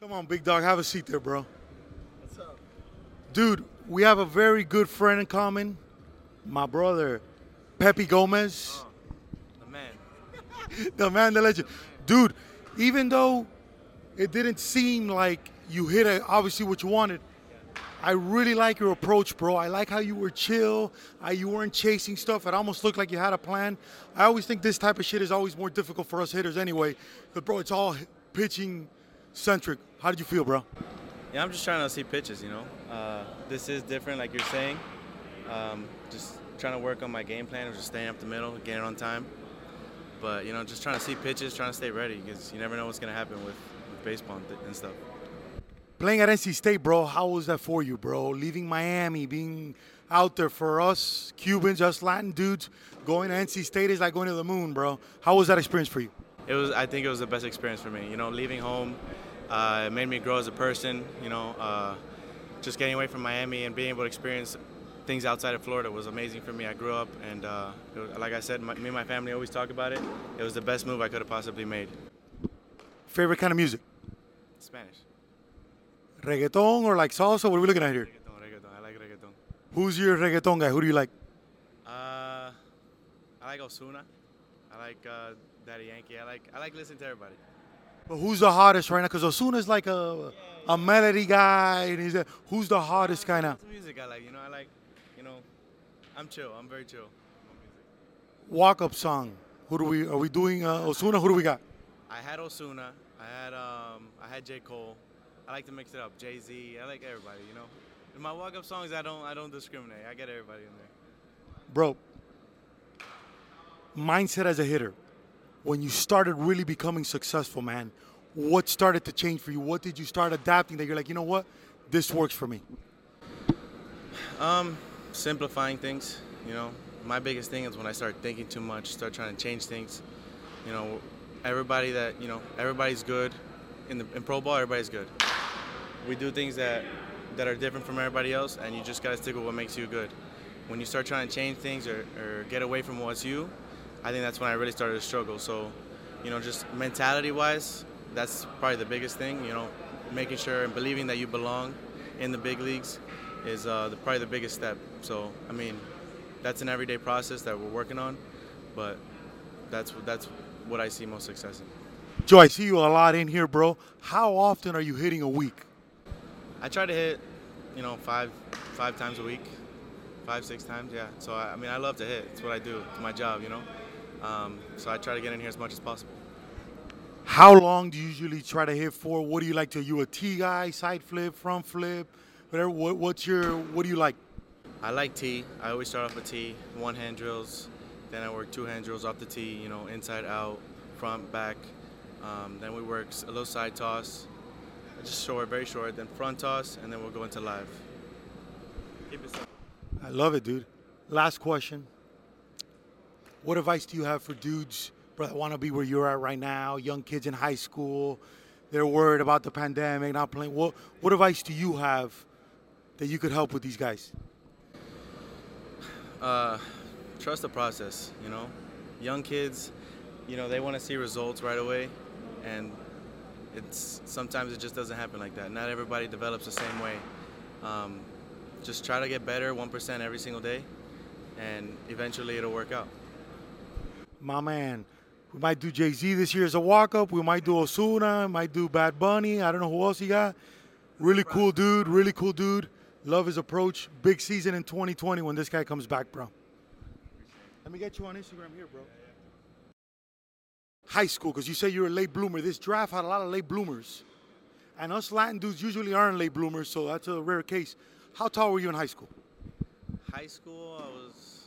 Come on, big dog, have a seat there, bro. What's up? Dude, we have a very good friend in common, my brother, Pepe Gomez. The man. The man, the legend. Dude, even though it didn't seem like you hit obviously what you wanted, I really like your approach, bro. I like how you were chill. You weren't chasing stuff. It almost looked like you had a plan. I always think this type of shit is always more difficult for us hitters anyway. But, bro, it's all pitching-centric. How did you feel, bro? Yeah, I'm just trying to see pitches, you know. This is different, like you're saying. Just trying to work on my game plan of just staying up the middle, getting on time. But, you know, just trying to see pitches, trying to stay ready because you never know what's going to happen with baseball and stuff. Playing at NC State, bro, how was that for you, bro? Leaving Miami, being out there for us Cubans, us Latin dudes, going to NC State is like going to the moon, bro. How was that experience for you? I think it was the best experience for me. You know, leaving home, it made me grow as a person. You know, just getting away from Miami and being able to experience things outside of Florida was amazing for me. I grew up, and like I said, me and my family always talk about it. It was the best move I could have possibly made. Favorite kind of music? Spanish. Reggaeton or like salsa? What are we looking at here? Reggaeton. I like reggaeton. Who's your reggaeton guy? Who do you like? I like Ozuna. I like Daddy Yankee. I like listening to everybody. But who's the hottest right now? Because Ozuna's like a melody guy, and he's who's the hottest kind of? Music I like. You know, I'm chill. I'm very chill. Walk up song. Are we doing Ozuna? Who do we got? I had Ozuna. I had J. Cole. I like to mix it up. Jay-Z, I like everybody, you know. In my walk-up songs, I don't discriminate. I get everybody in there. Bro, mindset as a hitter. When you started really becoming successful, man, what started to change for you? What did you start adapting that you're like, you know what, this works for me? Simplifying things, you know. My biggest thing is when I start thinking too much, start trying to change things. You know, everybody's good. In pro ball, everybody's good. We do things that are different from everybody else, and you just got to stick with what makes you good. When you start trying to change things or get away from what's you, I think that's when I really started to struggle. So, you know, just mentality-wise, that's probably the biggest thing, you know, making sure and believing that you belong in the big leagues is probably the biggest step. So, I mean, that's an everyday process that we're working on, but that's what I see most success in. Joe, I see you a lot in here, bro. How often are you hitting a week? I try to hit, you know, five times a week, 5-6 times, yeah. So, I mean, I love to hit. It's what I do. It's my job, you know. So I try to get in here as much as possible. How long do you usually try to hit for? What do you like to? Are you a tee guy, side flip, front flip, whatever? What do you like? I like tee. I always start off with tee, one-hand drills. Then I work two-hand drills off the tee, you know, inside out, front, back. Then we work a little side toss. Just short, very short, then front toss, and then we'll go into live. Keep it simple. I love it, dude. Last question. What advice do you have for dudes that want to be where you're at right now, young kids in high school, they're worried about the pandemic, not playing? What advice do you have that you could help with these guys? Trust the process, you know. Young kids, you know, they want to see results right away, and sometimes it just doesn't happen like that. Not everybody develops the same way. Just try to get better 1% every single day, and eventually it'll work out. My man, we might do Jay-Z this year as a walk-up. We might do Ozuna. We might do Bad Bunny. I don't know who else he got. Really cool dude. Love his approach. Big season in 2020 when this guy comes back, bro. Let me get you on Instagram here, bro. High school, because you say you're a late bloomer. This draft had a lot of late bloomers. And us Latin dudes usually aren't late bloomers, so that's a rare case. How tall were you in high school? High school, I was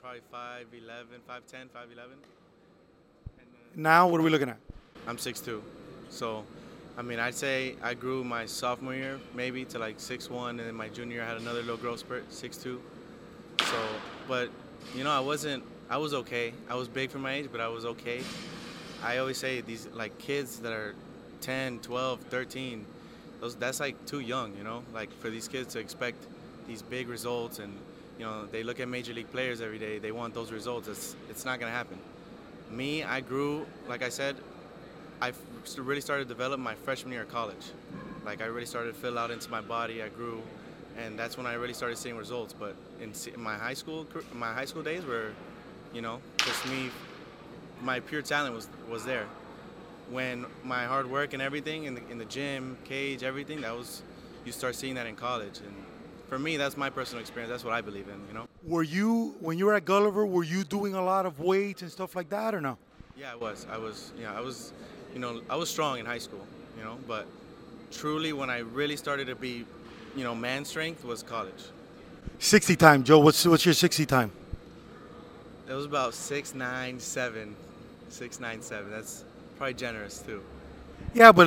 probably 5'11", 5'10", 5'11". Now, what are we looking at? I'm 6'2". So, I mean, I'd say I grew my sophomore year maybe to like 6'1", and then my junior year I had another little growth spurt, 6'2". So, but, you know, I was okay. I was big for my age, but I was okay. I always say these, like, kids that are 10, 12, 13, that's like too young, you know, like for these kids to expect these big results. And, you know, they look at major league players every day. They want those results. It's not going to happen. Me, I grew, like I said, I really started to develop my freshman year of college. Like, I really started to fill out into my body. I grew, and that's when I really started seeing results. But in my high school days were, you know, just me, my pure talent was there. When my hard work and everything in the gym, cage, everything, you start seeing that in college. And for me, that's my personal experience. That's what I believe in, you know. When you were at Gulliver, were you doing a lot of weights and stuff like that or no? Yeah, I was strong in high school, you know, but truly when I really started to be, you know, man strength was college. 60 time, Joe, what's your 60 time? It was about 6.97. 6.97. That's probably generous too. Yeah, but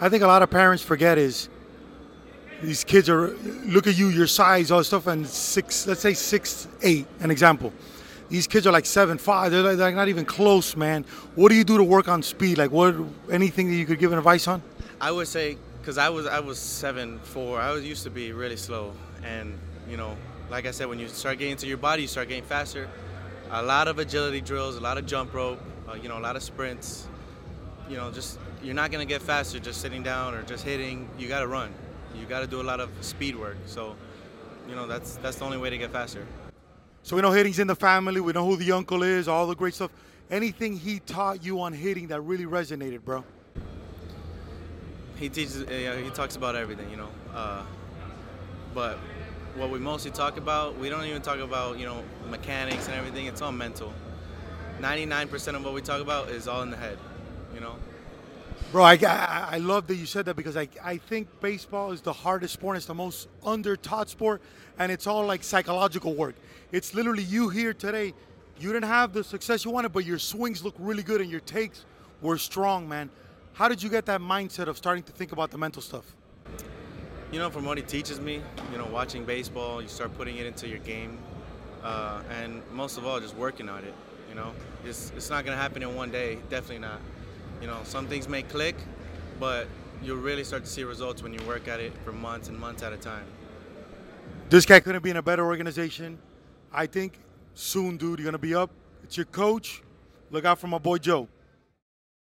I think a lot of parents forget is these kids are look at you, your size, all stuff, and let's say 6'8", an example. These kids are like 7'5". They're like not even close, man. What do you do to work on speed? Like anything that you could give an advice on? I would say, because I was 7'4". Used to be really slow, and you know. Like I said, when you start getting into your body, you start getting faster. A lot of agility drills, a lot of jump rope, you know, a lot of sprints. You know, just you're not gonna get faster just sitting down or just hitting. You gotta run. You gotta do a lot of speed work. So, you know, that's the only way to get faster. So we know hitting's in the family. We know who the uncle is. All the great stuff. Anything he taught you on hitting that really resonated, bro? He talks about everything, you know. But what we mostly talk about, we don't even talk about, you know, mechanics and everything. It's all mental. 99% of what we talk about is all in the head, you know? Bro, I love that you said that because I think baseball is the hardest sport. It's the most under-taught sport, and it's all like psychological work. It's literally you here today. You didn't have the success you wanted, but your swings look really good and your takes were strong, man. How did you get that mindset of starting to think about the mental stuff? You know, from what he teaches me, you know, watching baseball, you start putting it into your game, and most of all, just working on it, you know. It's not going to happen in one day, definitely not. You know, some things may click, but you'll really start to see results when you work at it for months and months at a time. This guy couldn't be in a better organization. I think soon, dude, you're going to be up. It's your coach. Look out for my boy Joe.